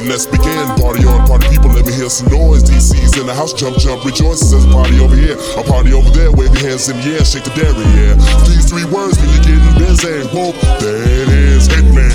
it, let's begin. Party on, party people, let me hear some noise. DC's in the house, jump, jump, rejoice. There's a party over here, a party over there. Wave your hands in the air, shake the dairy, yeah. These three words, when you're getting busy. Whoop, that is Hitman.